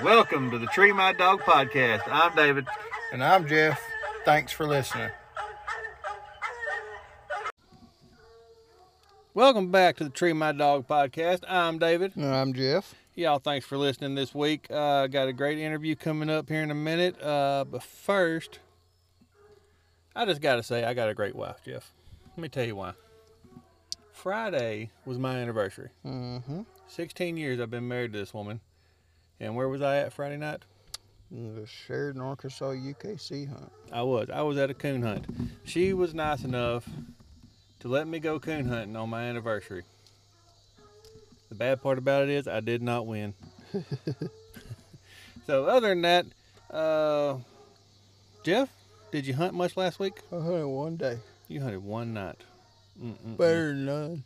Welcome to the Tree My Dog Podcast. I'm David. And I'm Jeff. Thanks for listening. Welcome back to the Tree My Dog Podcast. I'm David. And I'm Jeff. Y'all, thanks for listening this week. Got a great interview coming up here in a minute. But first, I just got to say I got a great wife, Jeff. Let me tell you why. Friday was my anniversary. 16 years I've been married to this woman. And where was I at Friday night? The Sheridan, Arkansas UKC hunt. I was at a coon hunt. She was nice enough to let me go coon hunting on my anniversary. The bad part about it is I did not win. So other than that, Jeff, did you hunt much last week? I hunted one day. You hunted one night. Better than none.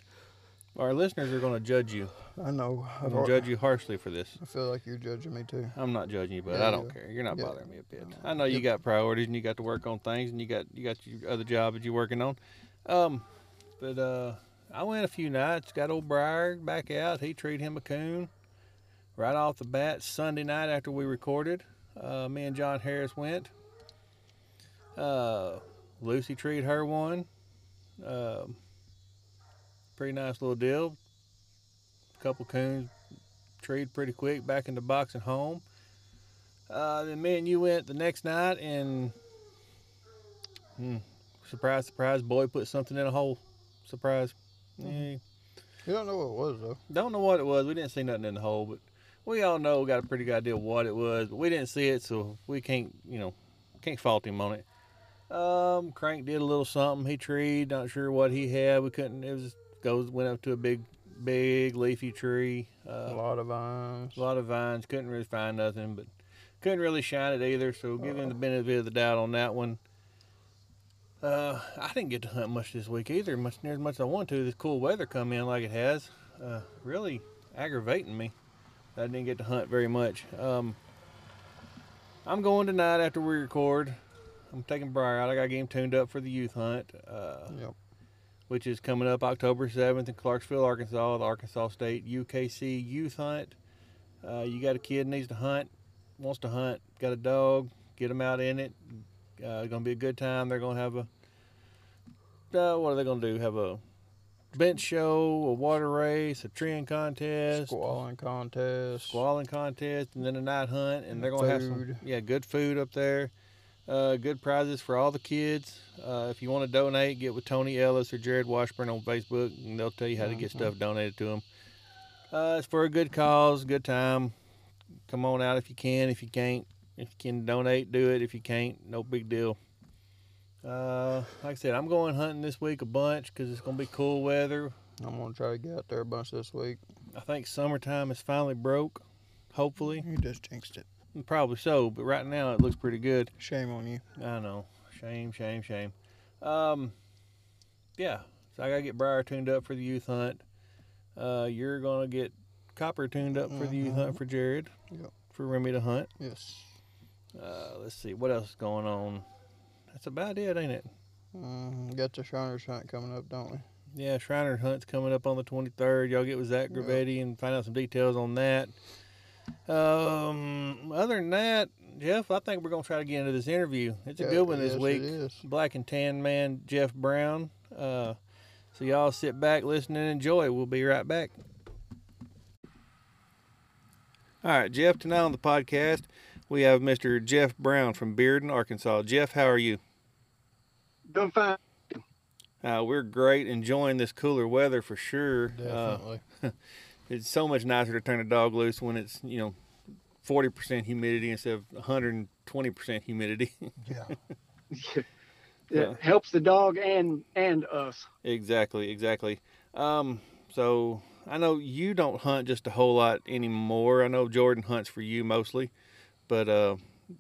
Our listeners are going to judge you. I know. I'm going to judge you harshly for this. I feel like you're judging me too. I'm not judging you, but yeah, I don't care. You're not bothering me a bit. I know you got priorities and you got to work on things and you got your other job that you're working on. But I went a few nights, got old Briar back out. He treated him a coon right off the bat Sunday night after we recorded. Me and John Harris went. Lucy treated her one. Pretty nice little deal. A couple coons treed pretty quick back in the box and home. Then me and you went the next night and surprise, surprise, boy put something in a hole. Surprise. Yeah. You don't know what it was though. Don't know what it was. We didn't see nothing in the hole, but we all know, got a pretty good idea what it was, but we didn't see it, so we can't fault him on it. Crank did a little something. He treed, not sure what he had. We couldn't. It was went up to a big leafy tree. A lot of vines. Couldn't really find nothing, but couldn't really shine it either. So give him the benefit of the doubt on that one. I didn't get to hunt much this week either. Near as much as I want to. This cool weather come in like it has, really aggravating me. I didn't get to hunt very much. I'm going tonight after we record. I'm taking Briar out. I got to get him tuned up for the youth hunt, which is coming up October 7th in Clarksville, Arkansas, the Arkansas State UKC Youth Hunt. You got a kid needs to hunt, wants to hunt, got a dog, get him out in it. It's going to be a good time. They're going to have what are they going to do? Have a bench show, a water race, a treeing contest, squalling contest, and then a night hunt. And they're going to have some good food up there. Good prizes for all the kids. If you want to donate, get with Tony Ellis or Jared Washburn on Facebook, and they'll tell you how to get stuff donated to them. It's for a good cause, good time. Come on out if you can. If you can't, if you can donate, do it. If you can't, no big deal. Like I said, I'm going hunting this week a bunch because it's going to be cool weather. I'm going to try to get out there a bunch this week. I think summertime is finally broke, hopefully. You just jinxed it. Probably so, but right now it looks pretty good. Shame on you. I know. Shame. So I got to get Briar tuned up for the youth hunt. You're going to get Copper tuned up for the youth hunt for Jared. Yep. For Remy to hunt. Yes. Let's see. What else is going on? That's about it, ain't it? Got the Shriner's hunt coming up, don't we? Yeah, Shriner's hunt's coming up on the 23rd. Y'all get with Zach Gravetti and find out some details on that. Other than that, Jeff, I think we're going to try to get into this interview. It's a good one this week. Black and Tan Man, Jeff Brown. So y'all sit back, listen, and enjoy. We'll be right back. All right, Jeff, tonight on the podcast, we have Mr. Jeff Brown from Bearden, Arkansas. Jeff, how are you? Doing fine. We're great, enjoying this cooler weather for sure. Definitely. It's so much nicer to turn a dog loose when it's, 40% humidity instead of 120% humidity. Yeah. It helps the dog and us. Exactly. So I know you don't hunt just a whole lot anymore. I know Jordan hunts for you mostly, but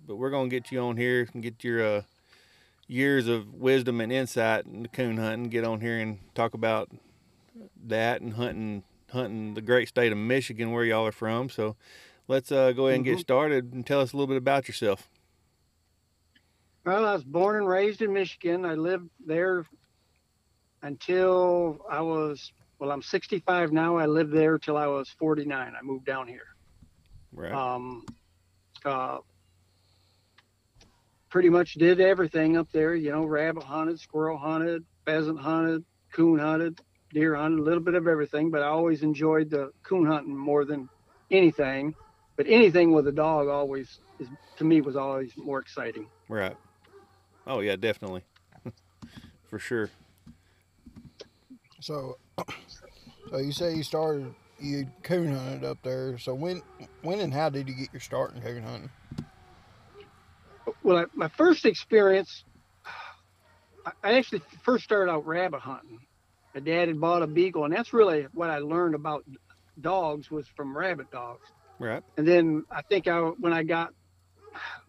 we're going to get you on here and get your years of wisdom and insight into coon hunting. Get on here and talk about that and hunting the great state of Michigan where y'all are from. So let's go ahead and get started and tell us a little bit about yourself. Well, I was born and raised in Michigan. I lived there until I was, I'm 65 now. I lived there till I was 49. I moved down here. Right. pretty much did everything up there, you know, rabbit hunted, squirrel hunted, pheasant hunted, coon hunted, deer hunted, a little bit of everything. But I always enjoyed the coon hunting more than anything. But anything with a dog always, is, to me, was always more exciting. Right. Oh, yeah, definitely. For sure. So you say you coon hunted up there. So when and how did you get your start in coon hunting? Well, my first experience, I actually first started out rabbit hunting. My dad had bought a beagle, and that's really what I learned about dogs was from rabbit dogs. Right. And then I think when I got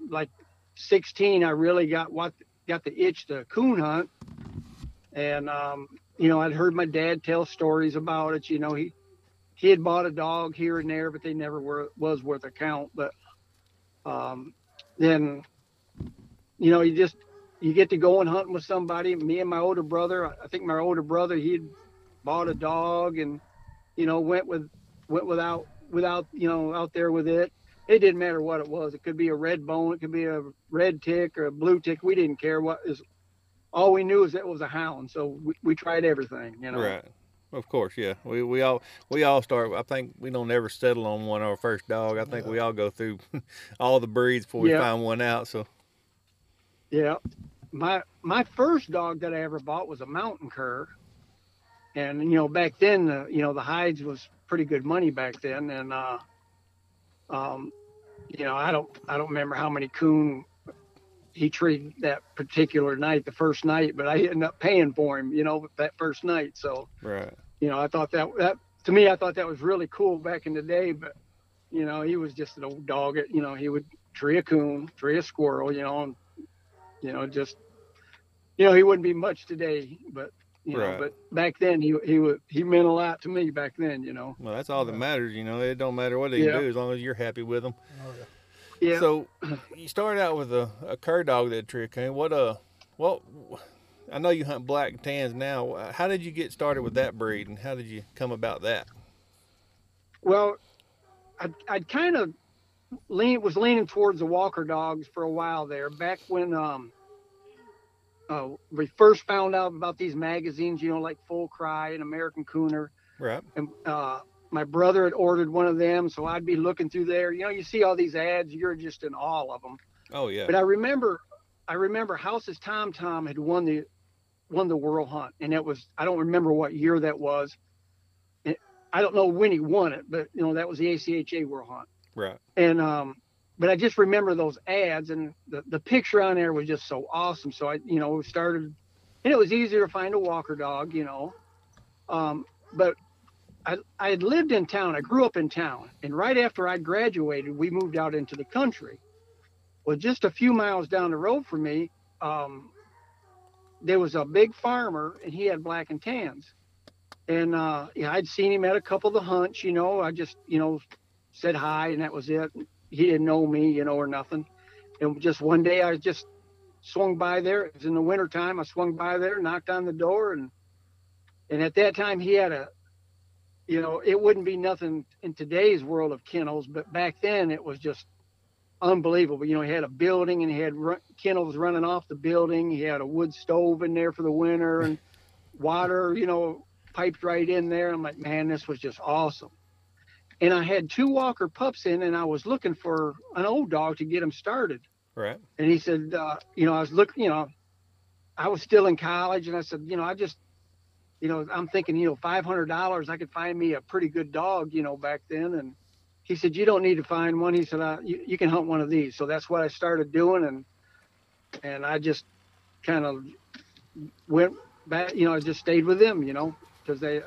like 16, I really got the itch to coon hunt. And, you know, I'd heard my dad tell stories about it. You know, he had bought a dog here and there, but they never was worth a count. But then, you know, you get to go and hunting with somebody. Me and my older brother, I think my older brother, he'd bought a dog and, you know, went without, you know, out there with it. It didn't matter what it was. It could be a red bone. It could be a red tick or a blue tick. We didn't care what is. All we knew is that it was a hound. So we tried everything, you know? Right. Of course. Yeah. We all start, I think we don't ever settle on one, our first dog. I think we all go through all the breeds before we find one out. So. Yeah. My first dog that I ever bought was a mountain cur. And, you know, back then, you know, the hides was pretty good money back then. And, you know, I don't remember how many coon he treated that particular night, the first night, but I ended up paying for him, you know, that first night. So, right. You know, I thought that to me, I thought that was really cool back in the day, but you know, he was just an old dog. You know, he would tree a coon, tree a squirrel, you know, and, you know, just, you know, he wouldn't be much today, but you know, but back then he meant a lot to me back then, you know. Well, that's all that matters, you know. It don't matter what they do as long as you're happy with them. Oh, yeah. Yeah. So you started out with a cur dog that trick. What I know you hunt black and tans now. How did you get started with that breed, and how did you come about that? Well, I'd kind of leaning towards the walker dogs for a while there. Back when we first found out about these magazines, you know, like Full Cry and American Cooner. Right. And my brother had ordered one of them, so I'd be looking through there. You know, you see all these ads, you're just in awe of them. Oh yeah. But I remember House's Tom Tom had won the World Hunt, and it was, I don't remember what year that was. And I don't know when he won it, but you know, that was the ACHA World Hunt. Right. And but I just remember those ads, and the picture on there was just so awesome. So I, you know, started, and it was easier to find a walker dog, you know. But I had lived in town. I grew up in town. And right after I graduated, we moved out into the country. Well, just a few miles down the road from me, there was a big farmer, and he had black and tans. And yeah, I'd seen him at a couple of the hunts, you know. I just, you know, said hi, and that was it. He didn't know me, you know, or nothing. And just one day I just swung by there. It was in the wintertime. I swung by there, knocked on the door. And at that time he had a, you know, it wouldn't be nothing in today's world of kennels, but back then it was just unbelievable. You know, he had a building, and he had kennels running off the building. He had a wood stove in there for the winter, and water, you know, piped right in there. I'm like, man, this was just awesome. And I had two walker pups in, and I was looking for an old dog to get him started. Right. And he said, you know, I was still in college, and I said, you know, I just, you know, I'm thinking, you know, $500, I could find me a pretty good dog, you know, back then. And he said, you don't need to find one. He said, you can hunt one of these. So that's what I started doing. And I just kind of went back, you know, I just stayed with them, you know, because they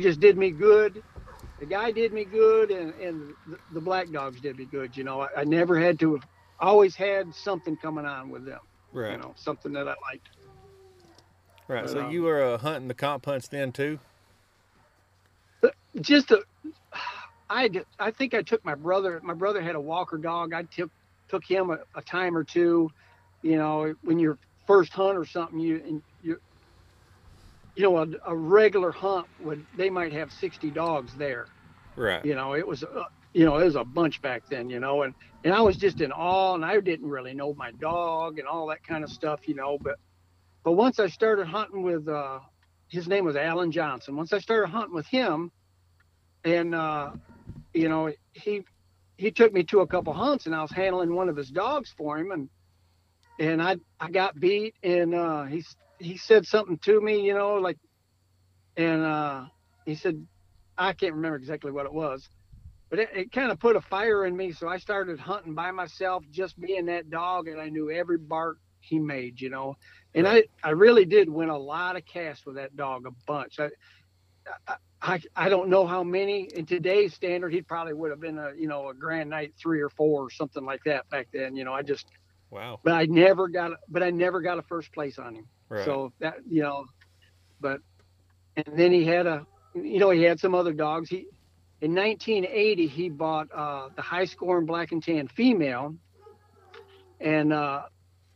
just did me good. The guy did me good, and the black dogs did me good. You know, I never had to, always had something coming on with them. Right. You know, something that I liked. Right. But, so you were hunting the comp hunts then too? Just, I think I took my brother had a walker dog. I took him a time or two. You know, when you're first hunt or something, you know, a regular hunt they might have 60 dogs there. Right. You know, it was, you know, it was a bunch back then, you know, and I was just in awe, and I didn't really know my dog and all that kind of stuff, you know, but once I started hunting with, his name was Alan Johnson. Once I started hunting with him, and, you know, he took me to a couple hunts, and I was handling one of his dogs for him, and I got beat, and he said something to me, you know, like, and he said, I can't remember exactly what it was, but it kind of put a fire in me. So I started hunting by myself, just me and that dog, and I knew every bark he made, you know, and right. I really did win a lot of casts with that dog, a bunch. I don't know how many. In today's standard, he probably would have been a, you know, a grand night 3 or 4 or something like that back then. You know, I just, wow. But I never got a first place on him. Right. So that, you know, but, and then he had a, you know, he had some other dogs. He, in 1980, he bought the high scoring black and tan female, and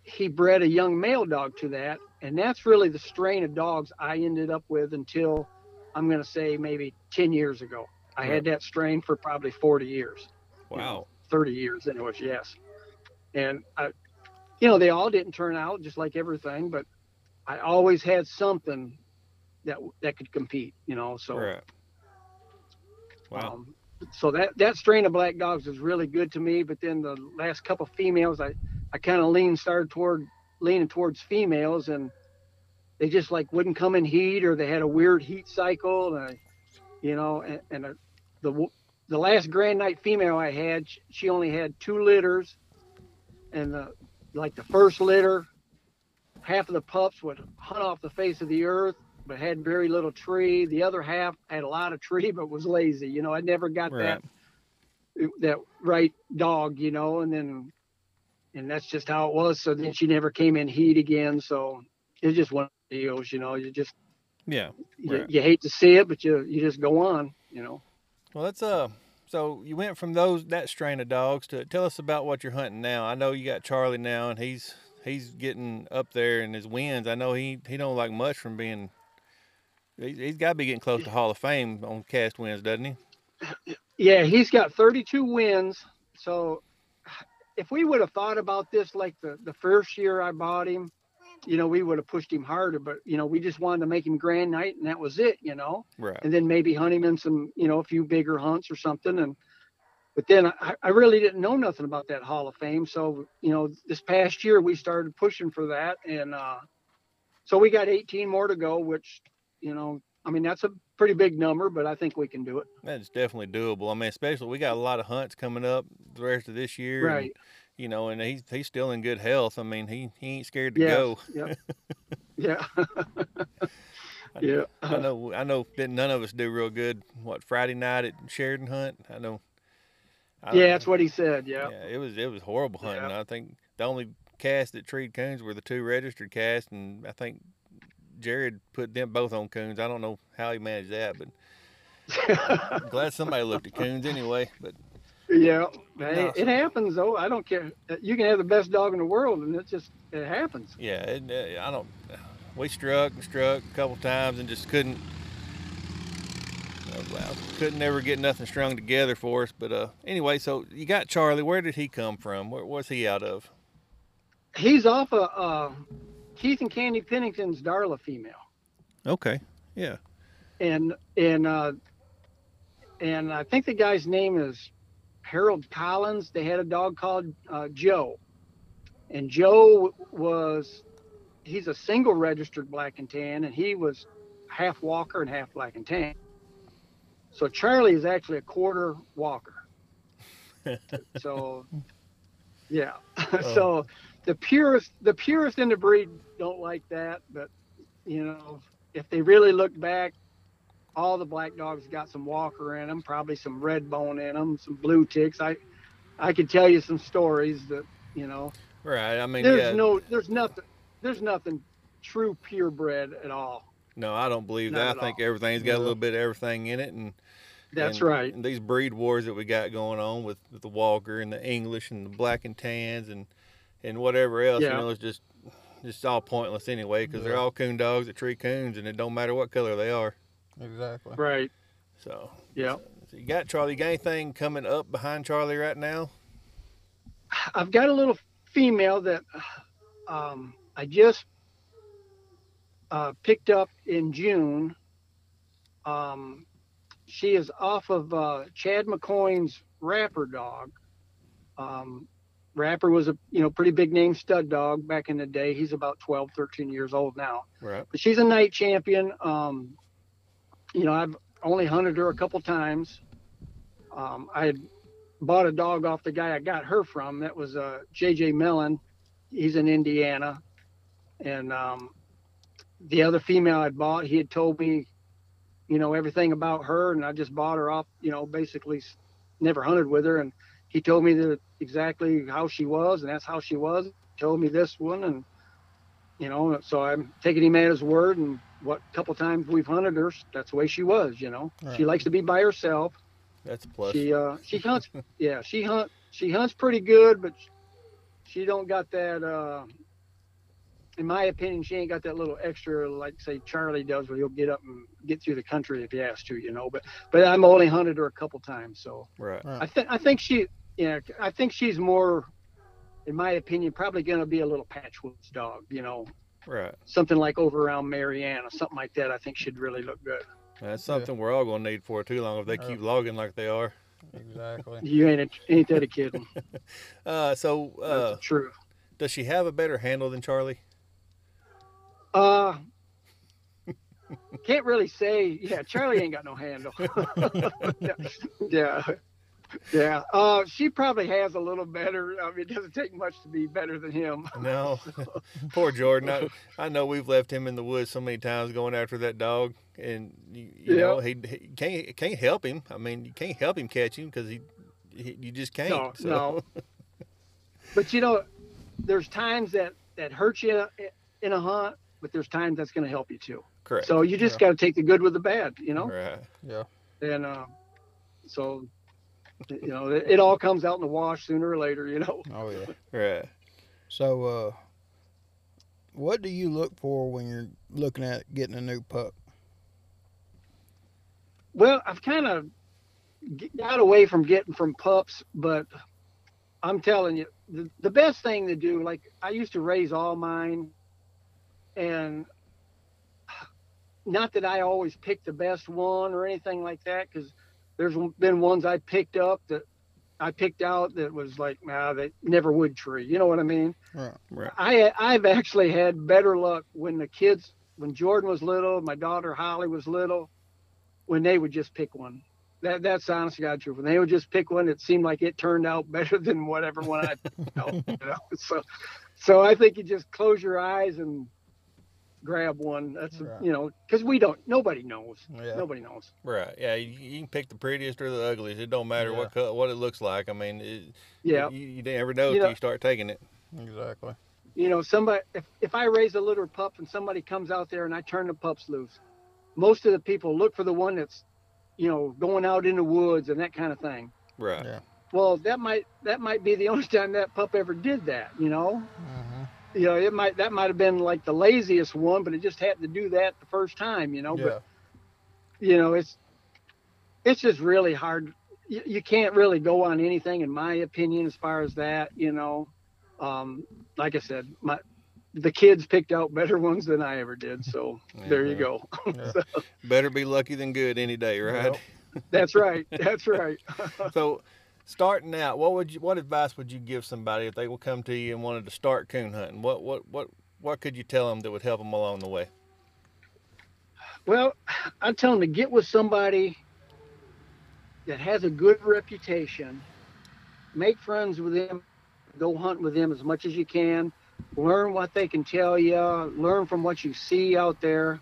he bred a young male dog to that. And that's really the strain of dogs I ended up with until, I'm going to say, maybe 10 years ago. I had that strain for probably 40 years. Wow. You know, 30 years anyways, yes. And, you know, they all didn't turn out, just like everything, but I always had something that could compete, you know, so. Right. Wow. So that strain of black dogs was really good to me, but then the last couple females, I kind of started leaning towards females, and they just like wouldn't come in heat, or they had a weird heat cycle, and you know, and the last grand night female I had, she only had 2 litters, and the first litter, half of the pups would hunt off the face of the earth, but had very little tree. The other half had a lot of tree, but was lazy. You know, I never got that right dog, you know, and that's just how it was. So then she never came in heat again. So it's just one of the deals, you know, you just, yeah, you hate to see it, but you just go on, you know. Well, that's, so you went from that strain of dogs to, tell us about what you're hunting now. I know you got Charlie now, and he's getting up there in his wins. I know he don't like much from being, he's got to be getting close to Hall of Fame on cast wins, doesn't he? Yeah, he's got 32 wins. So if we would have thought about this, like the first year I bought him, you know, we would have pushed him harder, but, you know, we just wanted to make him grand night, and that was it, you know, right. And then maybe hunt him in some, you know, a few bigger hunts or something. But then I really didn't know nothing about that Hall of Fame. So, you know, this past year we started pushing for that. And, so we got 18 more to go, which, you know, I mean, that's a pretty big number, but I think we can do it. That's definitely doable. I mean, especially we got a lot of hunts coming up the rest of this year. Right. And, you know, and he's still in good health. I mean, he ain't scared to go. Yep. Yeah. Yeah. I know that none of us do real good. What, Friday night at Sheridan hunt? I know. Yeah, that's what he said. Yeah. Yeah, it was horrible hunting. Yeah. I think the only cast that treed coons were the 2 registered casts, and I think Jared put them both on coons. I don't know how he managed that, but I'm glad somebody looked at coons anyway. But yeah, no, it happens though. I don't care. You can have the best dog in the world, and it happens. Yeah, I don't. We struck a couple times and just couldn't. I couldn't ever get nothing strung together for us. But anyway, so you got Charlie. Where did he come from? Where was he out of? He's off of Keith and Candy Pennington's Darla female. Okay, yeah. And I think the guy's name is Harold Collins. They had a dog called Joe. And Joe he's a single registered black and tan, and he was half walker and half black and tan. So Charlie is actually a quarter walker. So, yeah. So the purest in the breed don't like that. But, you know, if they really look back, all the black dogs got some walker in them, probably some red bone in them, some blue ticks. I could tell you some stories that, you know. Right. I mean, there's nothing true purebred at all. No, I don't believe that. I think everything's got a little bit of everything in it. And that's right. And these breed wars that we got going on with the Walker and the English and the black and tans and whatever else, you know, it's just all pointless anyway, because they're all coon dogs that tree coons, and it don't matter what color they are. Exactly. Right. So, yeah. So you got Charlie. You got anything coming up behind Charlie right now? I've got a little female that I just picked up in June. She is off of Chad McCoy's Rapper dog. Rapper was a pretty big name stud dog back in the day. He's about 12, 13 years old now. Right. But she's a night champion. I've only hunted her a couple times. I had bought a dog off the guy I got her from. That was JJ Mellon. He's in Indiana. And the other female I bought, he had told me, everything about her, and I just bought her off, basically never hunted with her. And he told me that exactly how she was, and that's how she was. He told me this one, and so I'm taking him at his word. And what couple times we've hunted her, that's the way she was. Right. She likes to be by herself. That's a plus. She hunts. Yeah, she hunts pretty good, but she don't got that. In my opinion, she ain't got that little extra, like say Charlie does, where he'll get up and get through the country if he has to, but I'm only hunted her a couple times. So right. I think she, I think she's more, in my opinion, probably going to be a little Patchwood's dog, right. Something like over around Marianna, something like that. I think she'd really look good. That's something we're all going to need for too long if they keep logging like they are. Exactly. You ain't that a kidding. That's true. Does she have a better handle than Charlie? Can't really say. Yeah, Charlie ain't got no handle. Yeah. She probably has a little better. I mean, it doesn't take much to be better than him. No. Poor Jordan. I know we've left him in the woods so many times going after that dog, and you know he can't help him. I mean, you can't help him catch him because he you just can't. No. But there's times that hurt you in a hunt, but there's times that's going to help you too. Correct. So you just got to take the good with the bad, Right. Yeah. And so, it all comes out in the wash sooner or later, Oh yeah. Right. So, what do you look for when you're looking at getting a new pup? Well, I've kind of got away from getting from pups, but I'm telling you, the best thing to do, like I used to raise all mine, and not that I always pick the best one or anything like that, because there's been ones I picked up that I picked out that was like, they never would tree. You know what I mean? Right. I've actually had better luck when Jordan was little, my daughter Holly was little, when they would just pick one. That's honestly got true. When they would just pick one, it seemed like it turned out better than whatever one I picked out. So I think you just close your eyes and grab one. That's right. Because nobody knows. Yeah. Nobody knows. Right. Yeah. You can pick the prettiest or the ugliest. It don't matter what color, what it looks like. I mean, you never know until you start taking it. Exactly. Somebody. If I raise a litter of pups and somebody comes out there and I turn the pups loose, most of the people look for the one that's going out in the woods and that kind of thing. Right. Yeah. Well, that might be the only time that pup ever did that, Uh-huh. That might have been like the laziest one, but it just happened to do that the first time, Yeah. But it's just really hard. You can't really go on anything, in my opinion, as far as that, like I said, the kids picked out better ones than I ever did. So there you go. Yeah. Better be lucky than good any day, right? Well, that's right. That's right. So starting out, what advice would you give somebody if they will come to you and wanted to start coon hunting? What could you tell them that would help them along the way? Well, I'd tell them to get with somebody that has a good reputation, make friends with them, go hunt with them as much as you can. Learn what they can tell you, learn from what you see out there.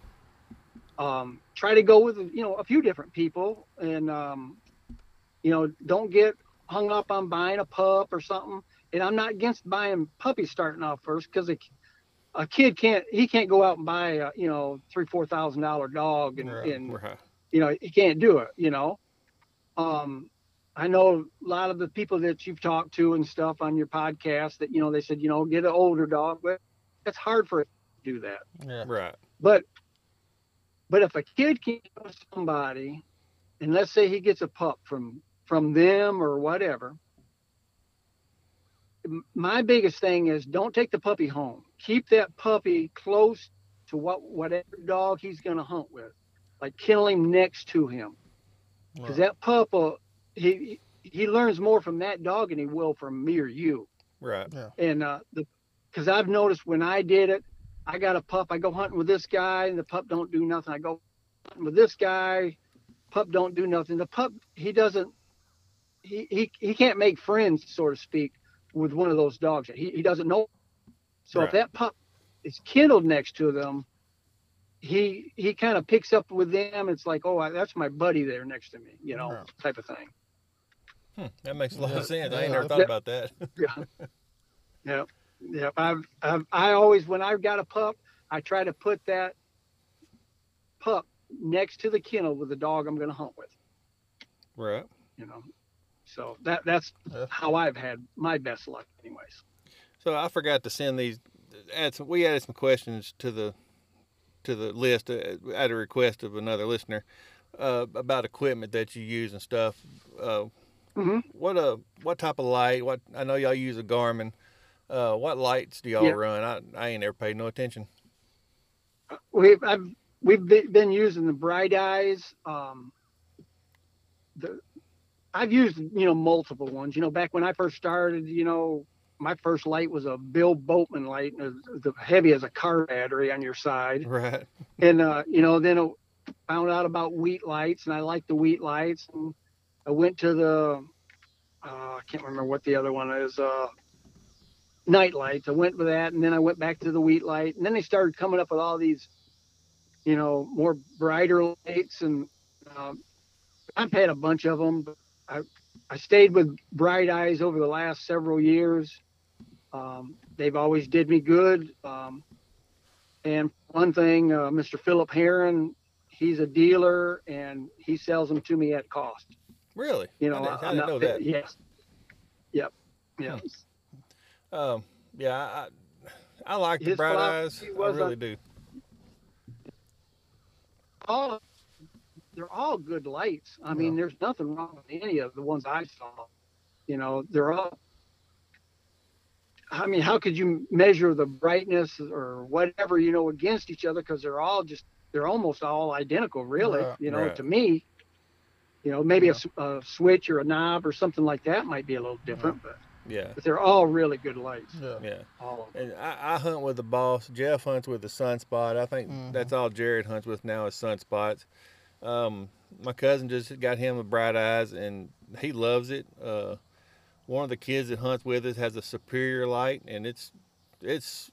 Try to go with, a few different people, and, don't get hung up on buying a pup or something. And I'm not against buying puppies starting off first, because a kid can't go out and buy a, $3,000-$4,000 dog and he can't do it, I know a lot of the people that you've talked to and stuff on your podcast that, they said, get an older dog, but that's hard for it to do that. Yeah. Right. But if a kid can go to somebody and let's say he gets a pup from them or whatever, my biggest thing is don't take the puppy home. Keep that puppy close to whatever dog he's going to hunt with. Like kill him next to him. Because that pup, he learns more from that dog than he will from me or you. Right. Yeah. And because I've noticed when I did it, I got a pup. I go hunting with this guy, and the pup don't do nothing. I go hunting with this guy, pup don't do nothing. The pup, he doesn't, he can't make friends, so to speak, with one of those dogs. He doesn't know. So if that pup is kindled next to them, he kind of picks up with them. It's like, oh, that's my buddy there next to me, you know, type of thing. That makes a lot of sense. I ain't never thought about that. Yeah. I always, when I've got a pup, I try to put that pup next to the kennel with the dog I'm going to hunt with. Right. You know, so that's how I've had my best luck anyways. So I forgot to send these, we added some questions to the list at a request of another listener about equipment that you use and stuff. What type of light? What I know y'all use a Garmin. What lights do y'all run? I ain't ever paid no attention. We've been using the Bright Eyes. I've used multiple ones. Back when I first started, my first light was a Bill Boatman light, and it was heavy as a car battery on your side. Right. And then I found out about Wheat lights, and I liked the Wheat lights. And I went to the, I can't remember what the other one is, Night lights. I went with that, and then I went back to the Wheat light, and then they started coming up with all these, more brighter lights, and I've had a bunch of them, but I stayed with Bright Eyes over the last several years. They've always did me good. And one thing, Mr. Phillip Herron, he's a dealer, and he sells them to me at cost. Really? I didn't know that. Yes. Yep. Yes. I like the Bright Eyes. I really do. They're all good lights. I mean, there's nothing wrong with any of the ones I saw. They're all. I mean, how could you measure the brightness or whatever against each other? Because they're almost all identical, really. To me. Maybe a switch or a knob or something like that might be a little different, but they're all really good lights. All of them. And I hunt with the Boss. Jeff hunts with the Sunspot. I think that's all Jared hunts with now is Sunspots. My cousin just got him a Bright Eyes, and he loves it. One of the kids that hunts with us has a Superior light, and it's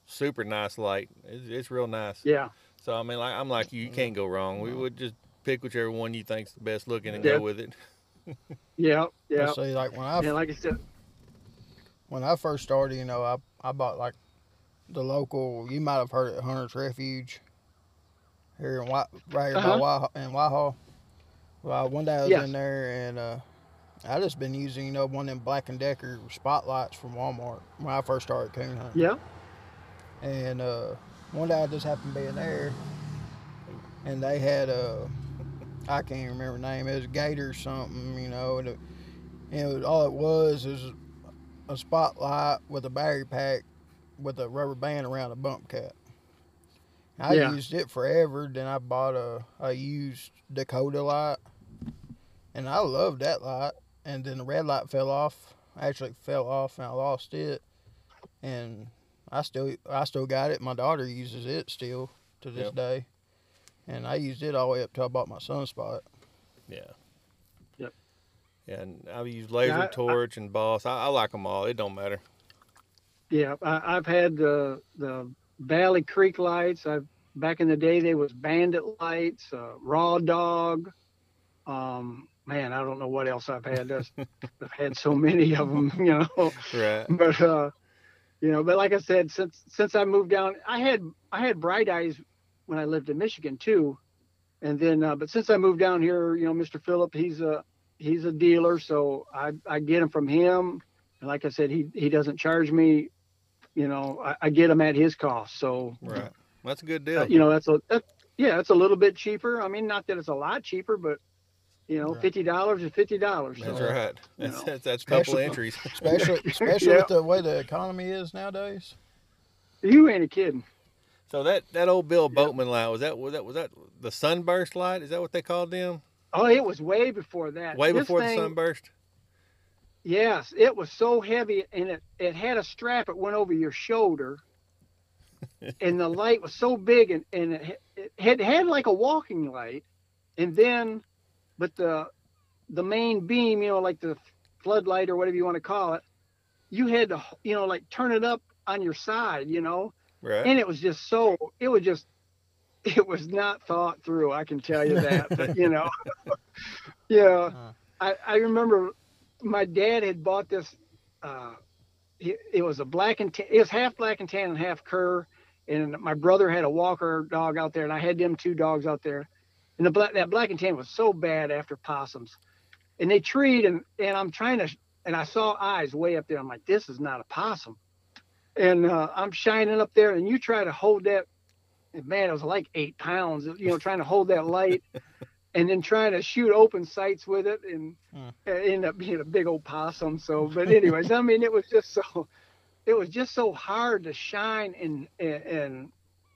super nice light. It's real nice. Yeah. So I mean, I'm like you can't go wrong. We would just pick whichever one you think's the best looking and go with it. Yeah. See, like when I like I said, when I first started, I bought like the local. You might have heard it, Hunter's Refuge, here in in Whitehall. Well, one day I was in there, and I just been using one of them Black and Decker spotlights from Walmart when I first started coon hunting. Yeah. And one day I just happened to be in there, and they had a. I can't remember the name. It was Gator something, and it was a spotlight with a battery pack with a rubber band around a bump cap. I used it forever. Then I bought a used Dakota light, and I loved that light. And then the red light fell off, and I lost it. And I still got it. My daughter uses it still to this day. And I used it all the way up till I bought my Sunspot. Yeah. Yep. Yeah, and I've used Laser Torch and Boss. I like them all. It don't matter. Yeah, I've had the Valley Creek lights. Back in the day, they was Bandit lights, Raw Dog. Man, I don't know what else I've had. I've had so many of them, Right. But but like I said, since I moved down, I had Bright Eyes when I lived in Michigan too, and then but since I moved down here, Mr. Phillip, he's a dealer, so I get them from him, and like I said, he doesn't charge me, I get them at his cost. So right, that's a good deal. That's a little bit cheaper. I mean, not that it's a lot cheaper, but You know, $50 is $50. That's right. That's a couple of entries. Especially with the way the economy is nowadays. You ain't a kidding. So that old Bill Boatman light, was that the sunburst light? Is that what they called them? Oh, it was way before that. Way before the sunburst? Yes, it was so heavy, and it had a strap that went over your shoulder, and the light was so big, and it had like a walking light, and then, but the main beam, you know, like the floodlight or whatever you want to call it, you had to, you know, like turn it up on your side, you know, right. And it was not thought through, I can tell you that, but you know, I remember. My dad had bought this, it was a black and tan, it was half black and tan and half cur. And my brother had a walker dog out there, and I had them two dogs out there. And that black and tan was so bad after possums. And they treed, and I'm trying to, and I saw eyes way up there. I'm like, this is not a possum. And I'm shining up there, and you try to hold that, and man, it was like 8 pounds, you know, trying to hold that light. And then trying to shoot open sights with it, and it ended up being a big old possum. So, but anyways, I mean, it was just so hard to shine, and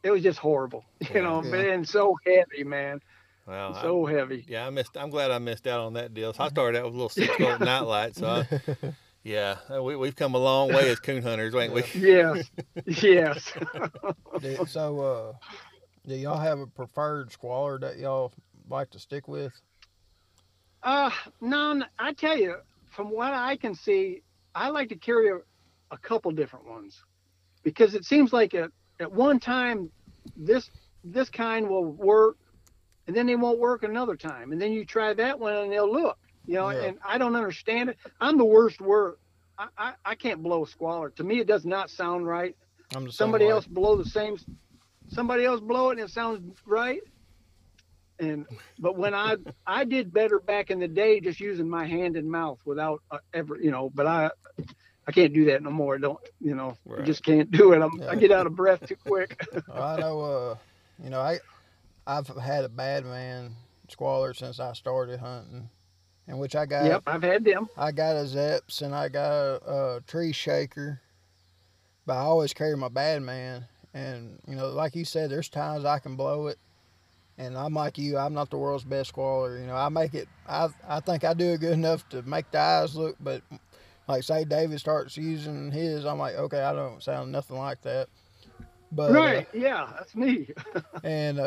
it was just horrible, you know. Yeah. And so heavy, man. Wow, so heavy. Yeah, I'm glad I missed out on that deal. So I started out with a little 6-volt night light. So, we've come a long way as coon hunters, ain't we? Yes, yes. So, do y'all have a preferred squaller that y'all like to stick with? No, I tell you, from what I can see, I like to carry a couple different ones, because it seems like at one time this kind will work, and then they won't work another time, and then you try that one and they'll look, you know. And I don't understand it. I'm the worst word. I can't blow a squaller. To me, it does not sound right. Somebody else blow it and it sounds right. But when I did better back in the day, just using my hand and mouth without ever, you know, but I can't do that no more. I don't, you know, I just can't do it. I get out of breath too quick. Well, I know, you know, I've had a bad man squaller since I started hunting, in which I got, I've had them. I got a Zeps, and I got a tree shaker, but I always carry my bad man. And, you know, like you said, there's times I can blow it. And I'm like you, I'm not the world's best squaller. You know, I think I do it good enough to make the eyes look, but like say David starts using his, I'm like, okay, I don't sound nothing like that. But, that's me. And,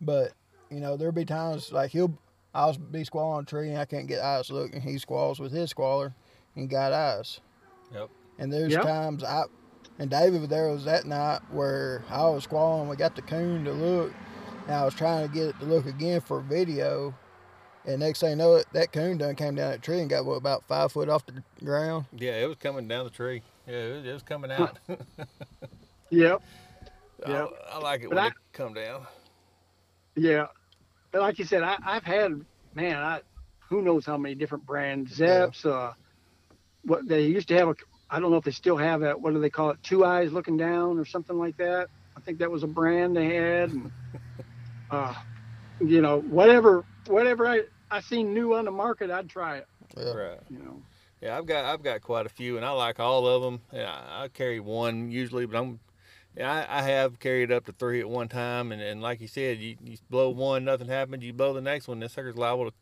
but you know, there'll be times like I'll be squalling a tree and I can't get eyes looking. He squalls with his squaller and got eyes. Yep. And there's times and David, there was that night where I was squalling, we got the coon to look. And I was trying to get it to look again for video, and next thing you know, that coon done came down that tree and got, what, about 5 foot off the ground? Yeah, it was coming down the tree. Yeah, it was coming out. Yep. I like it when it come down. Yeah. But like you said, I've had, man, who knows how many different brands, Zeps, what they used to have, I don't know if they still have that, what do they call it, two eyes looking down or something like that. I think that was a brand they had. And, you know, whatever I seen new on the market, I'd try it. Yeah. Right. You know. Yeah, I've got quite a few, and I like all of them. Yeah, I carry one usually, but I have carried up to 3 at one time. And like you said, you blow one, nothing happens. You blow the next one, this sucker's liable to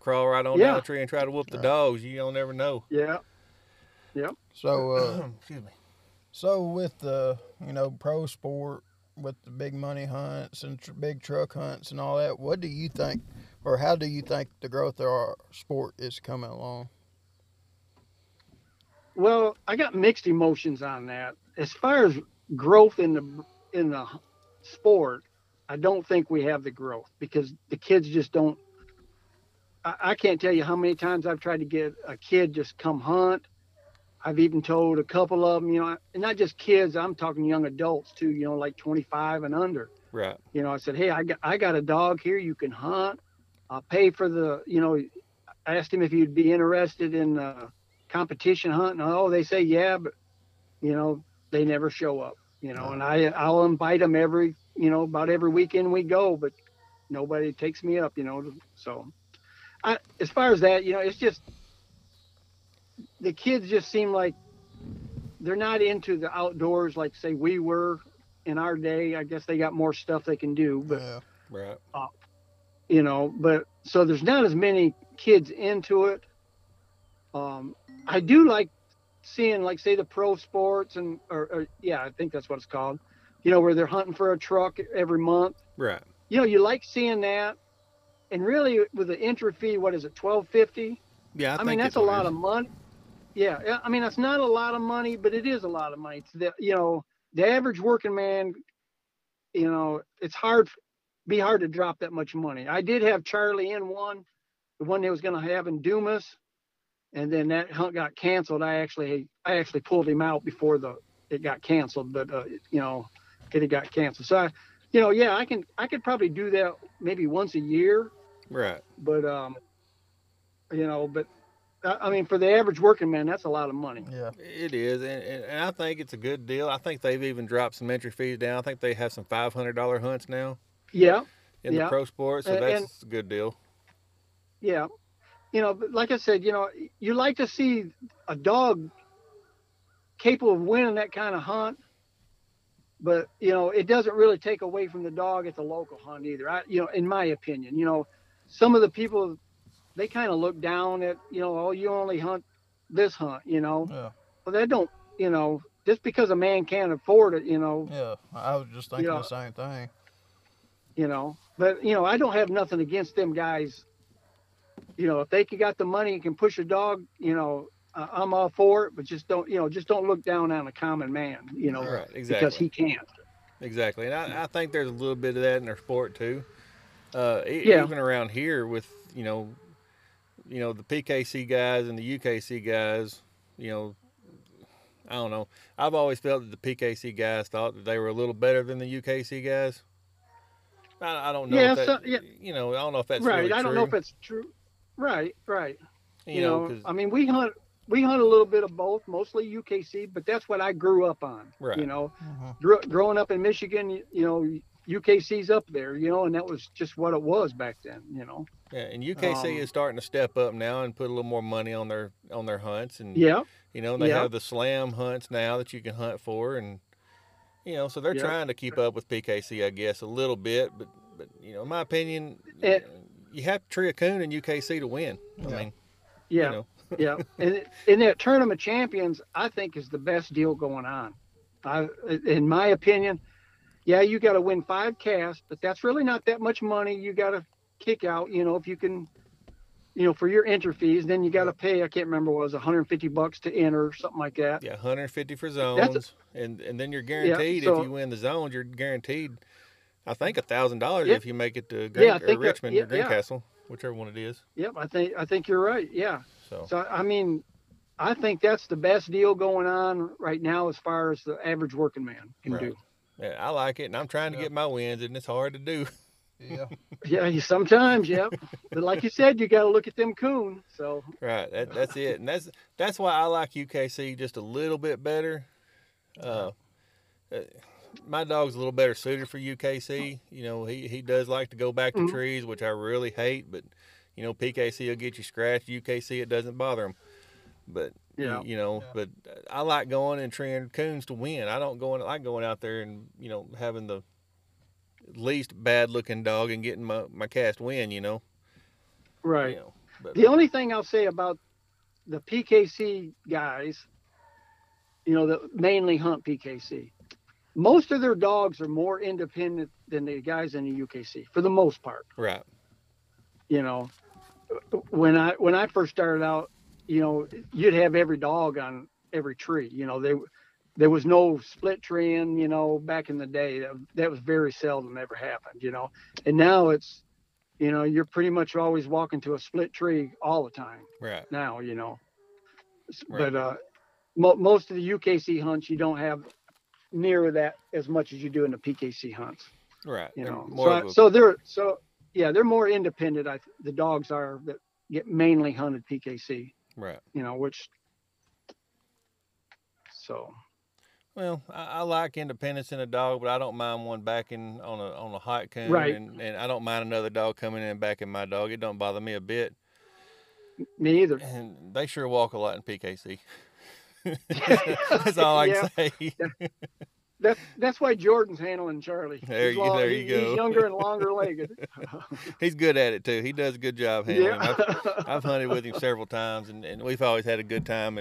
crawl right on down the tree and try to whoop the dogs. You don't ever know. Yeah. Yeah. So excuse me. So with the, you know, pro sport, with the big money hunts and big truck hunts and all that, what do you think, or how do you think the growth of our sport is coming along? Well, I got mixed emotions on that. As far as growth in the sport, I don't think we have the growth, because the kids just don't. I can't tell you how many times I've tried to get a kid just come hunt. I've even told a couple of them, you know, and not just kids, I'm talking young adults too, you know, like 25 and under. Right. You know, I said, hey, I got a dog here. You can hunt. I'll pay for the, you know, I asked him if he'd be interested in competition hunting. Oh, they say, yeah, but, you know, they never show up, you know, and I'll invite them every, you know, about every weekend we go, but nobody takes me up, you know, so. I, as far as that, you know, it's just the kids just seem like they're not into the outdoors like say we were in our day. I guess they got more stuff they can do, but yeah, right. You know, but so there's not as many kids into it. I do like seeing like say the pro sports and or yeah, I think that's what it's called, you know, where they're hunting for a truck every month, right? You know, you like seeing that. And really with the entry fee, what is it, $12.50? Yeah, I mean, that's a lot of money. Yeah, I mean, that's not a lot of money, but it is a lot of money. It's the, you know, the average working man, you know, it's hard, be hard to drop that much money. I did have Charlie in one, the one they was going to have in Dumas, and then that hunt got canceled. I actually pulled him out before it got canceled, but you know, it got canceled. So I, you know, yeah, I could probably do that maybe once a year, right? But you know, but. I mean, for the average working man, that's a lot of money. Yeah, it is, and I think it's a good deal. I think they've even dropped some entry fees down. I think they have some $500 hunts now. Yeah, in the pro sports, so that's a good deal. Yeah, you know, but like I said, you know, you like to see a dog capable of winning that kind of hunt, but you know, it doesn't really take away from the dog at the local hunt either. You know, in my opinion, you know, some of the people, they kind of look down at, you know, oh, you only hunt this hunt, you know. Yeah. Well, they don't, you know, just because a man can't afford it, you know. Yeah, I was just thinking the same thing. You know, but, you know, I don't have nothing against them guys. You know, if they got the money and can push a dog, you know, I'm all for it. But just don't look down on a common man, you know, right, exactly. Because he can't. Exactly. And I think there's a little bit of that in their sport, too. Even around here with, you know, the PKC guys and the UKC guys, you know, I don't know. I've always felt that the PKC guys thought that they were a little better than the UKC guys. I don't know. Yeah, if that, you know, I don't know if that's right. Really I don't know if it's true. Right. You know, I mean, we hunt a little bit of both, mostly UKC, but that's what I grew up on. Right. You know, growing up in Michigan, you know, UKC's up there, you know, and that was just what it was back then, you know. Yeah, and UKC is starting to step up now and put a little more money on their hunts, and you know, they have the slam hunts now that you can hunt for, and you know, so they're trying to keep up with PKC, I guess, a little bit, but you know, in my opinion, you have to tree a coon in UKC to win. I mean, you know. And that tournament champions, I think, is the best deal going on. In my opinion. Yeah, you got to win 5 casts, but that's really not that much money. You got to kick out, you know, if you can, you know, for your entry fees. Then you got to pay, I can't remember what it was, $150 to enter, something like that. Yeah, $150 for zones, and then you're guaranteed if you win the zones, you're guaranteed, I think, $1,000 if you make it to Richmond or Greencastle, whichever one it is. Yep, I think you're right. Yeah. So I mean, I think that's the best deal going on right now as far as the average working man can do. Yeah, I like it, and I'm trying to get my wins, and it's hard to do. Sometimes, But like you said, you got to look at them coon. So right, that's it, and that's why I like UKC just a little bit better. My dog's a little better suited for UKC. You know, he does like to go back to trees, which I really hate. But you know, PKC will get you scratched. UKC, it doesn't bother him. But you know, but I like going and treeing coons to win. I don't like going out there and, you know, having the least bad looking dog and getting my cast win, you know. Right. You know, but the only thing I'll say about the PKC guys, you know, that mainly hunt PKC, most of their dogs are more independent than the guys in the UKC for the most part. Right. You know, when I first started out, you know, you'd have every dog on every tree. You know, there was no split treeing, you know, back in the day. That was very seldom ever happened, you know. And now it's, you know, you're pretty much always walking to a split tree all the time. Right. Now, you know. Right. But most of the UKC hunts, you don't have near that as much as you do in the PKC hunts. Right. You know, they're more independent. The dogs are that get mainly hunted PKC. Right. You know, well, I like independence in a dog, but I don't mind one backing on a hot coon. Right. And I don't mind another dog coming in and backing my dog. It don't bother me a bit. Me either. And they sure walk a lot in PKC. That's all I can say. Yeah. That's why Jordan's handling Charlie. There you go. He's younger and longer legged. He's good at it too. He does a good job handling him. I've hunted with him several times, and we've always had a good time.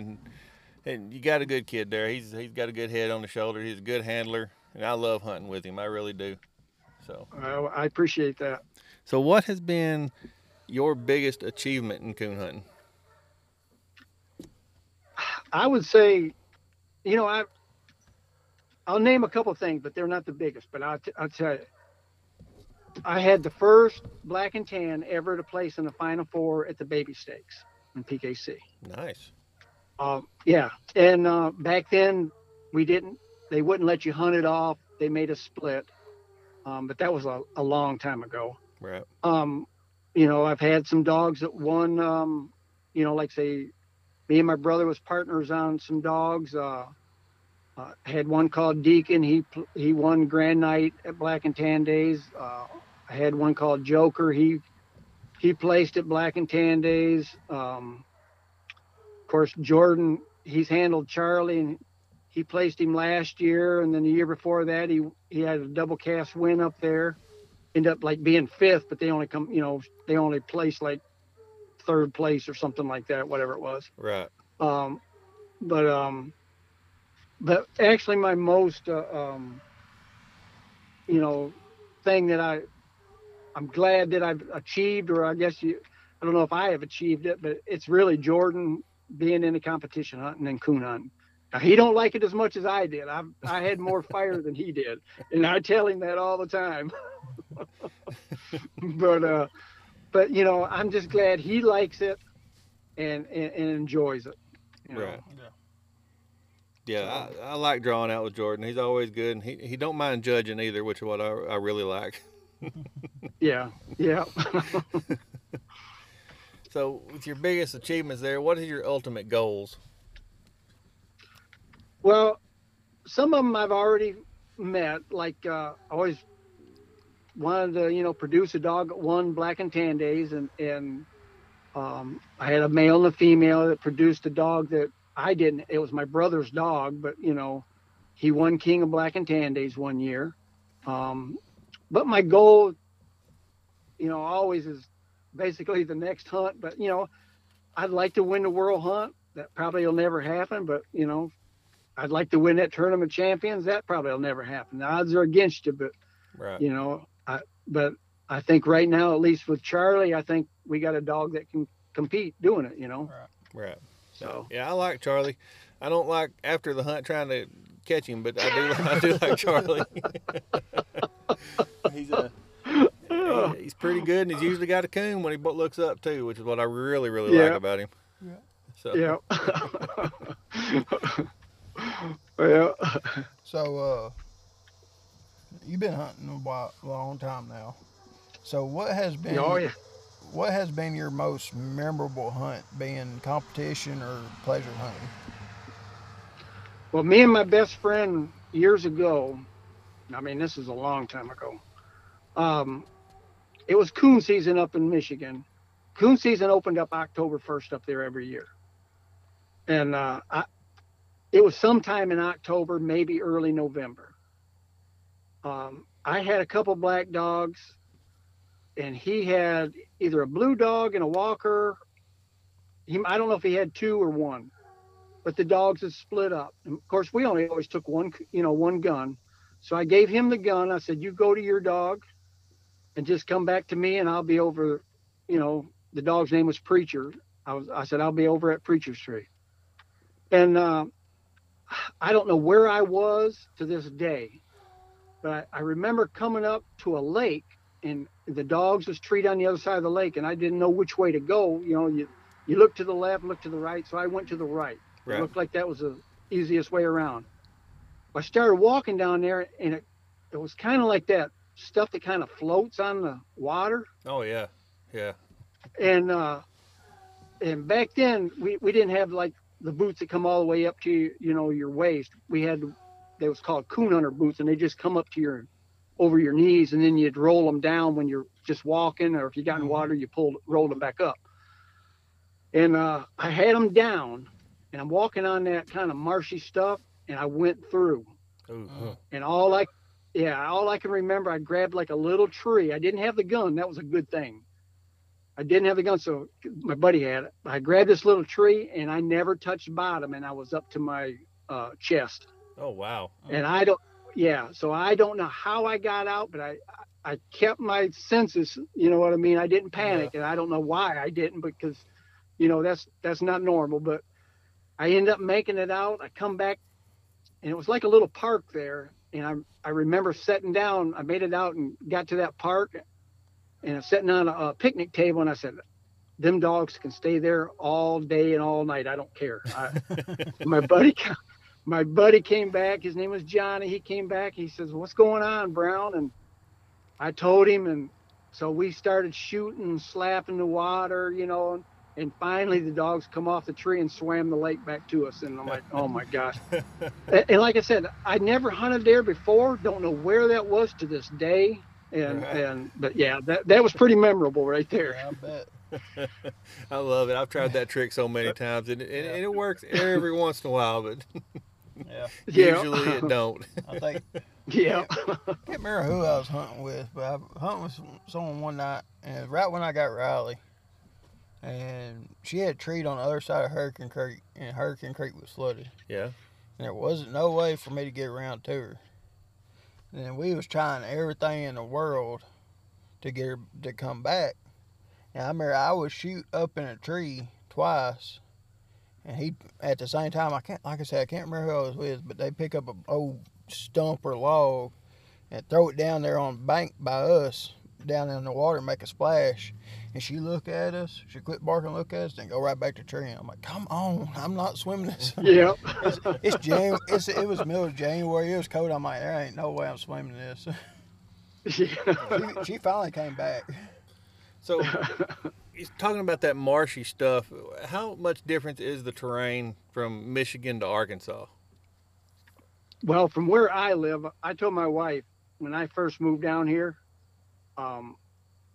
And you got a good kid there. He's got a good head on the shoulder. He's a good handler, and I love hunting with him. I really do. So I appreciate that. So what has been your biggest achievement in coon hunting? I would say, you know, I'll name a couple of things, but they're not the biggest. But I'll tell you, I had the first Black and Tan ever to place in the Final Four at the Baby Stakes in PKC. Nice. Yeah. And back then, they wouldn't let you hunt it off. They made a split. But that was a long time ago. Right. You know, I've had some dogs that won, you know, like say, me and my brother was partners on some dogs. Had one called Deacon. He won Grand Night at Black and Tan Days. I had one called Joker. He placed at Black and Tan Days. Of course, Jordan, he's handled Charlie, and he placed him last year. And then the year before that, he had a double cast win up there. Ended up like being fifth, but they only placed like third place or something like that, whatever it was. Right. But actually, my most, you know, thing that I'm glad that I've achieved, or I guess I don't know if I have achieved it, but it's really Jordan being in the competition hunting and coon hunting. Now, he don't like it as much as I did. I had more fire than he did, and I tell him that all the time. But you know, I'm just glad he likes it and enjoys it. You know? Right. Yeah. Yeah, I like drawing out with Jordan. He's always good, and he don't mind judging either, which is what I really like. yeah. So, with your biggest achievements there, what are your ultimate goals? Well, some of them I've already met. Like I always wanted to, you know, produce a dog that won Black and Tan Days, and I had a male and a female that produced a dog that. I didn't. It was my brother's dog, but you know, he won King of Black and Tan Days one year. But my goal, you know, always is basically the next hunt. But you know, I'd like to win the World Hunt. That probably will never happen. But you know, I'd like to win that Tournament of Champions. That probably will never happen. The odds are against you, but right. You know, I think right now, at least with Charlie, I think we got a dog that can compete doing it. You know, right. So. Yeah, I like Charlie. I don't like after the hunt trying to catch him, but I do like Charlie. He's pretty good, and he's usually got a coon when he looks up too, which is what I really like about him. Yeah. So. Yeah. Well. So you've been hunting a long time now. So what has been? Oh yeah. What has been your most memorable hunt, being competition or pleasure hunting? Well, me and my best friend years ago, I mean, this is a long time ago. It was coon season up in Michigan. Coon season opened up October 1st up there every year. And it was sometime in October, maybe early November. I had a couple black dogs, and he had either a blue dog and a walker. I don't know if he had two or one, but the dogs had split up. And of course, we only always took one, you know, one gun. So I gave him the gun. I said, you go to your dog and just come back to me, and I'll be over, you know, the dog's name was Preacher. I said, I'll be over at Preacher's Tree. And I don't know where I was to this day, but I remember coming up to a lake, and the dogs was treed on the other side of the lake, and I didn't know which way to go. You know, you look to the left, look to the right. So I went to the right. Right. It looked like that was the easiest way around. I started walking down there, and it was kind of like that stuff that kind of floats on the water. Oh yeah. Yeah. And back then we didn't have like the boots that come all the way up to, you know, your waist. We had, they was called coon hunter boots, and they just come up to over your knees, and then you'd roll them down when you're just walking, or if you got in water, you rolled them back up. And I had them down, and I'm walking on that kind of marshy stuff, and I went through. Uh-huh. And all I can remember, I grabbed like a little tree. I didn't have the gun. That was a good thing. I didn't have the gun, so my buddy had it. I grabbed this little tree, and I never touched bottom, and I was up to my chest. Oh, wow. Oh. And I don't know how I got out, but I kept my senses, you know what I mean? I didn't panic, and I don't know why I didn't, because, you know, that's not normal. But I end up making it out. I come back, and it was like a little park there, and I remember sitting down. I made it out and got to that park, and I'm sitting on a picnic table, and I said, them dogs can stay there all day and all night. I don't care. My buddy came back. His name was Johnny. He came back. He says, what's going on, Brown? And I told him, and so we started shooting, slapping the water, you know, and finally the dogs come off the tree and swam the lake back to us. And I'm like, oh, my gosh. And like I said, I never hunted there before. Don't know where that was to this day. But yeah, that was pretty memorable right there. Yeah, I bet. I love it. I've tried that trick so many times, and it works every once in a while, but usually it don't. I think. Yeah. I can't remember who I was hunting with, but I hunting with someone one night, and right when I got Riley, and she had a tree on the other side of Hurricane Creek, and Hurricane Creek was flooded. Yeah. And there wasn't no way for me to get around to her. And we was trying everything in the world to get her to come back. And I remember I would shoot up in a tree twice, and he at the same time, I can't remember who I was with, but they pick up an old stump or log and throw it down there on the bank by us, down in the water, make a splash. And she look at us, she quit barking, look at us, and go right back to the tree. And I'm like, come on, I'm not swimming this. Yeah. It's January. It was middle of January. It was cold. I'm like, there ain't no way I'm swimming this. Yeah. She finally came back. So, talking about that marshy stuff, how much difference is the terrain from Michigan to Arkansas? Well, from where I live, I told my wife when I first moved down here,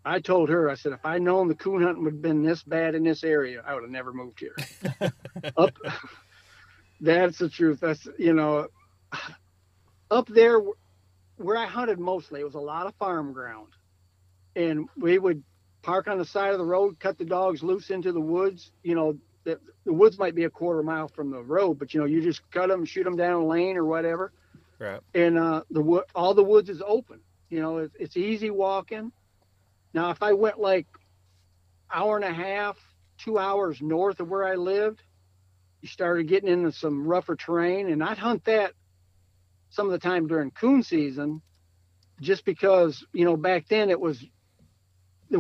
I told her, I said, if I'd known the coon hunting would have been this bad in this area, I would have never moved here. That's the truth. That's, you know, up there where I hunted mostly, it was a lot of farm ground. And we would park on the side of the road, cut the dogs loose into the woods. You know, the woods might be a quarter mile from the road, but, you know, you just cut them, shoot them down a lane or whatever. Right. And all the woods is open. You know, it's easy walking. Now, if I went like hour and a half, 2 hours north of where I lived, you started getting into some rougher terrain. And I'd hunt that some of the time during coon season just because, you know, back then there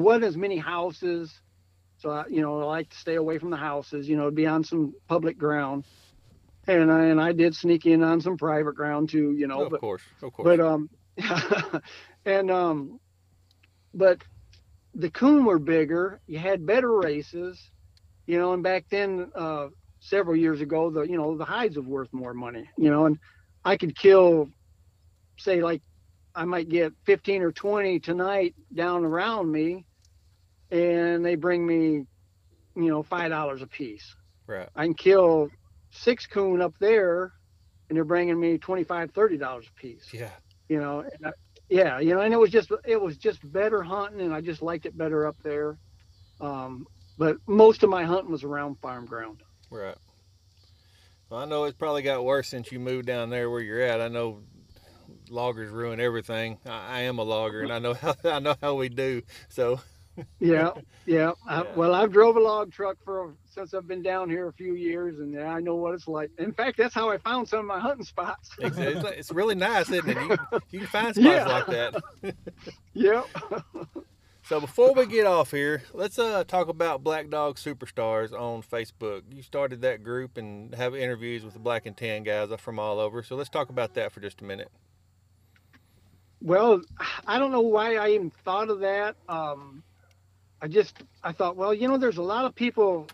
wasn't as many houses. So, I like to stay away from the houses, you know, be on some public ground. And I did sneak in on some private ground too, you know. Oh, of course. But, but the coon were bigger, you had better races, you know, and back then, several years ago, the hides were worth more money, you know, and I could kill, say, like, I might get 15 or 20 tonight down around me, and they bring me, you know, $5 a piece. Right. I can kill 6 coon up there, and they're bringing me $25, $30 a piece. Yeah. You know, and and it was just better hunting, and I just liked it better up there. But most of my hunting was around farm ground. Right. Well, I know it's probably got worse since you moved down there where you're at. I know loggers ruin everything. I am a logger, and I know how we do. So. Yeah. I've drove a log truck since I've been down here a few years, and I know what it's like. In fact, that's how I found some of my hunting spots. It's really nice, isn't it? You can find spots like that. Yep. So before we get off here, let's talk about Black Dog Superstars on Facebook. You started that group and have interviews with the Black and Tan guys from all over. So let's talk about that for just a minute. Well, I don't know why I even thought of that. I thought, well, you know, there's a lot of people,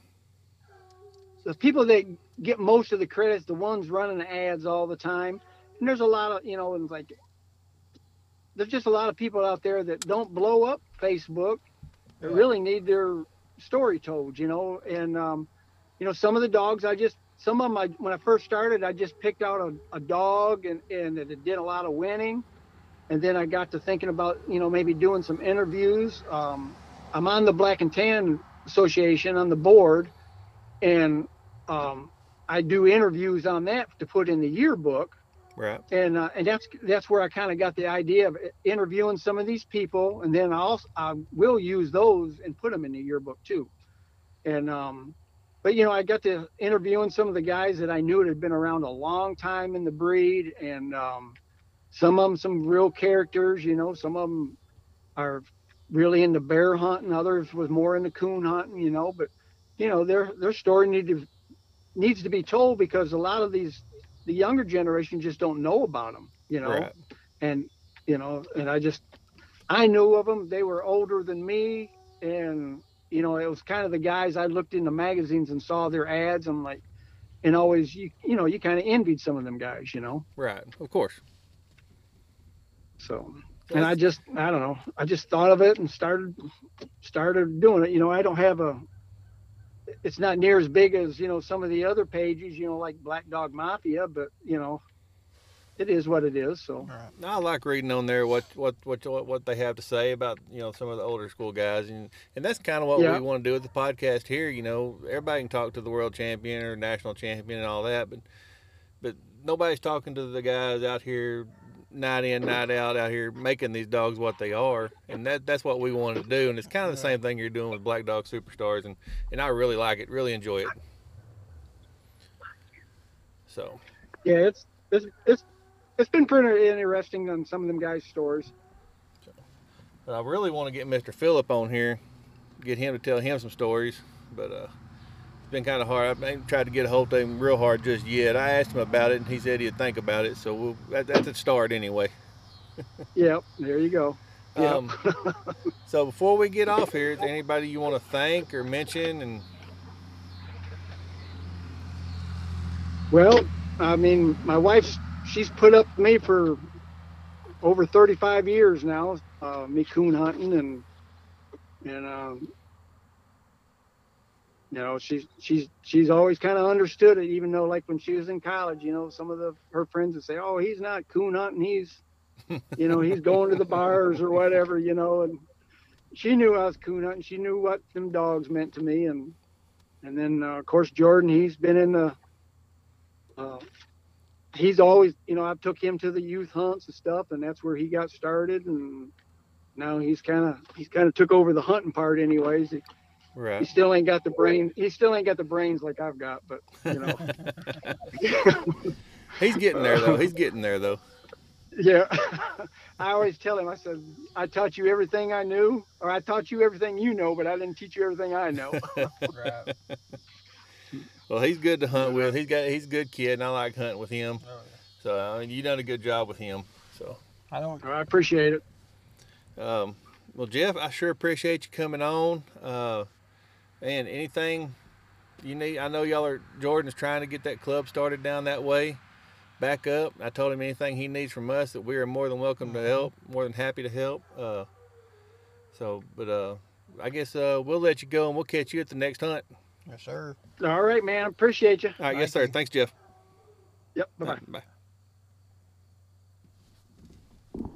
the people that get most of the credits, the ones running the ads all the time. And there's a lot of, you know, and like, there's just a lot of people out there that don't blow up Facebook that really need their story told, you know. And you know, some of the dogs, some of them, when I first started, I just picked out a dog and it did a lot of winning. And then I got to thinking about, you know, maybe doing some interviews. I'm on the Black and Tan Association on the board, and I do interviews on that to put in the yearbook. Right. And that's where I kind of got the idea of interviewing some of these people, and then I will use those and put them in the yearbook too. And but you know, I got to interviewing some of the guys that I knew had been around a long time in the breed, and some of them, some real characters, you know. Some of them are really into bear hunting, others was more into coon hunting, you know. But you know, their story needs to be told, because a lot of the younger generation just don't know about them, you know. Right. And you know, and I knew of them. They were older than me, and you know, it was kind of the guys I looked in the magazines and saw their ads. I'm like, and always you know, you kind of envied some of them guys, you know. Right, of course. So, and I don't know, I just thought of it and started doing it. You know, I don't have it's not near as big as, you know, some of the other pages, you know, like Black Dog Mafia, but you know, it is what it is. So right. I like reading on there what they have to say about, you know, some of the older school guys, and that's kind of what we want to do with the podcast here. You know, everybody can talk to the world champion or national champion and all that, but nobody's talking to the guys out here night in, night out here making these dogs what they are, and that's what we wanted to do. And it's kind of the same thing you're doing with Black Dog Superstars, and I really like it, really enjoy it. So yeah, it's been pretty interesting on some of them guys' stories. But I really want to get Mr. Phillip on here, get him to tell him some stories, but it's been kind of hard. I ain't tried to get a hold of him real hard just yet. I asked him about it, and he said he'd think about it. So that's a start anyway. Yep, there you go. Yep. So before we get off here, is there anybody you want to thank or mention? And well, I mean, my wife's, she's put up with me for over 35 years now, me coon hunting, and you know, she's always kind of understood it, even though, like, when she was in college, you know, some of her friends would say, "Oh, he's not coon hunting, he's, you know, he's going to the bars or whatever," you know. And she knew I was coon hunting. She knew what them dogs meant to me. And then of course Jordan, he's been in the he's always, you know, I took him to the youth hunts and stuff, and that's where he got started. And now he's kind of took over the hunting part anyways. Right. He still ain't got the brain. He still ain't got the brains like I've got, but you know. He's getting there though. He's getting there though. Yeah. I always tell him, I said, "I taught you everything I knew, or I taught you everything you know, but I didn't teach you everything I know." Right. Well, he's good to hunt with. He's a good kid, and I like hunting with him. Oh, yeah. So you done a good job with him. So I appreciate it. Well, Jeff, I sure appreciate you coming on. And anything you need, I know Jordan's trying to get that club started down that way, back up. I told him anything he needs from us, that we are more than welcome to help, more than happy to help. I guess we'll let you go, and we'll catch you at the next hunt. Yes, sir. All right, man. Appreciate you. All right, yes, sir. Thanks, Jeff. Yep. Bye-bye. Right, bye.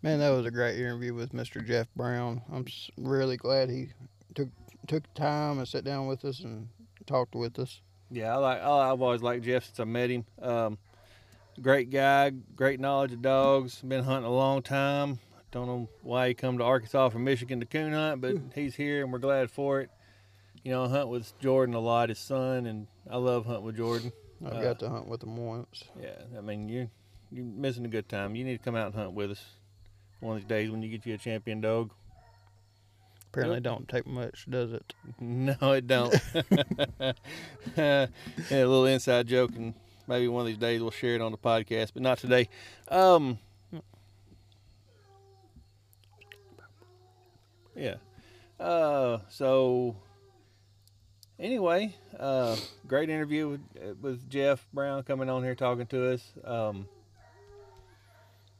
Man, that was a great interview with Mr. Jeff Brown. I'm really glad he took time and sat down with us and talked with us. Yeah, I've always liked Jeff since I met him. Great guy, great knowledge of dogs. Been hunting a long time. Don't know why he come to Arkansas from Michigan to coon hunt, but he's here and we're glad for it. You know, I hunt with Jordan a lot, his son, and I love hunting with Jordan. I got to hunt with him once. Yeah, I mean, you're missing a good time. You need to come out and hunt with us one of these days when you get you a champion dog. Apparently don't take much, does it? No, it don't. Yeah, a little inside joke, and maybe one of these days we'll share it on the podcast, but not today. Yeah. So anyway, great interview with Jeff Brown coming on here talking to us.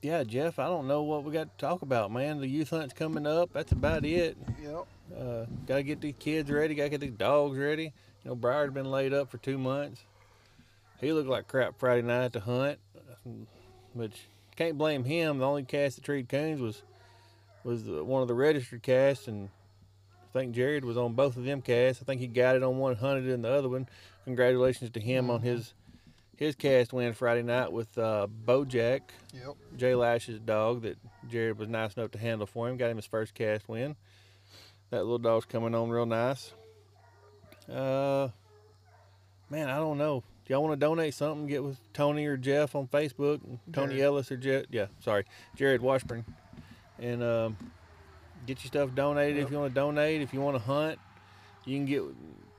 Yeah, Jeff, I don't know what we got to talk about, man. The youth hunt's coming up. That's about it. Yep. Got to get the kids ready. Got to get the dogs ready. You know, Briar's been laid up for 2 months. He looked like crap Friday night at the hunt, but can't blame him. The only cast that treated coons was one of the registered casts, and I think Jared was on both of them casts. I think he got it on one, hunted it in the other one. Congratulations to him on his cast win Friday night with Bojack, Jay Lash's dog that Jared was nice enough to handle for him. Got him his first cast win. That little dog's coming on real nice. Man, I don't know. Do y'all want to donate something? Get with Tony or Jeff on Facebook. Tony Ellis or Jeff. Yeah, sorry. Jared Washburn. And get your stuff donated if you want to donate. If you want to hunt, you can get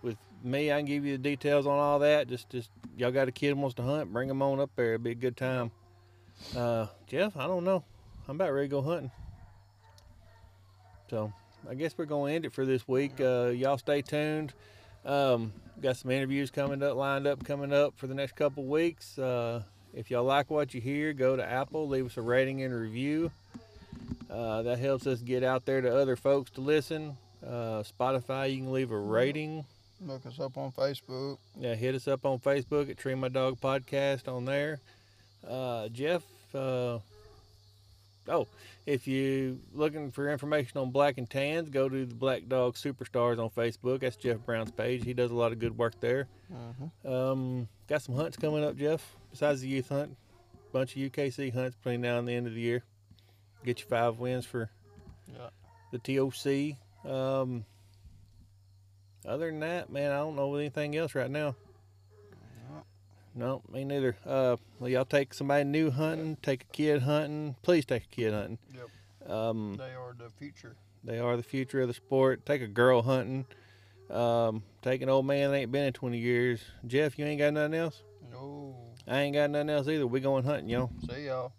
with me. I can give you the details on all that. Just y'all got a kid who wants to hunt, bring them on up there. It'll be a good time. Jeff, I don't know. I'm about ready to go hunting. So I guess we're going to end it for this week. Y'all stay tuned. Got some interviews lined up for the next couple weeks. If y'all like what you hear, go to Apple, leave us a rating and review. That helps us get out there to other folks to listen. Spotify, you can leave a rating. Look us up on Facebook. Yeah, hit us up on Facebook at Tree My Dog Podcast on there. Jeff, if you're looking for information on Black and Tans, go to the Black Dog Superstars on Facebook. That's Jeff Brown's page. He does a lot of good work there. Got some hunts coming up, Jeff, besides the youth hunt. A bunch of UKC hunts between now and the end of the year. Get you 5 wins for the TOC. Other than that, man, I don't know anything else right now. No, me neither. Well, y'all take somebody new hunting, take a kid hunting. Please take a kid hunting. Yep. They are the future. They are the future of the sport. Take a girl hunting. Take an old man that ain't been in 20 years. Jeff, you ain't got nothing else? No. I ain't got nothing else either. We going hunting, y'all. See y'all.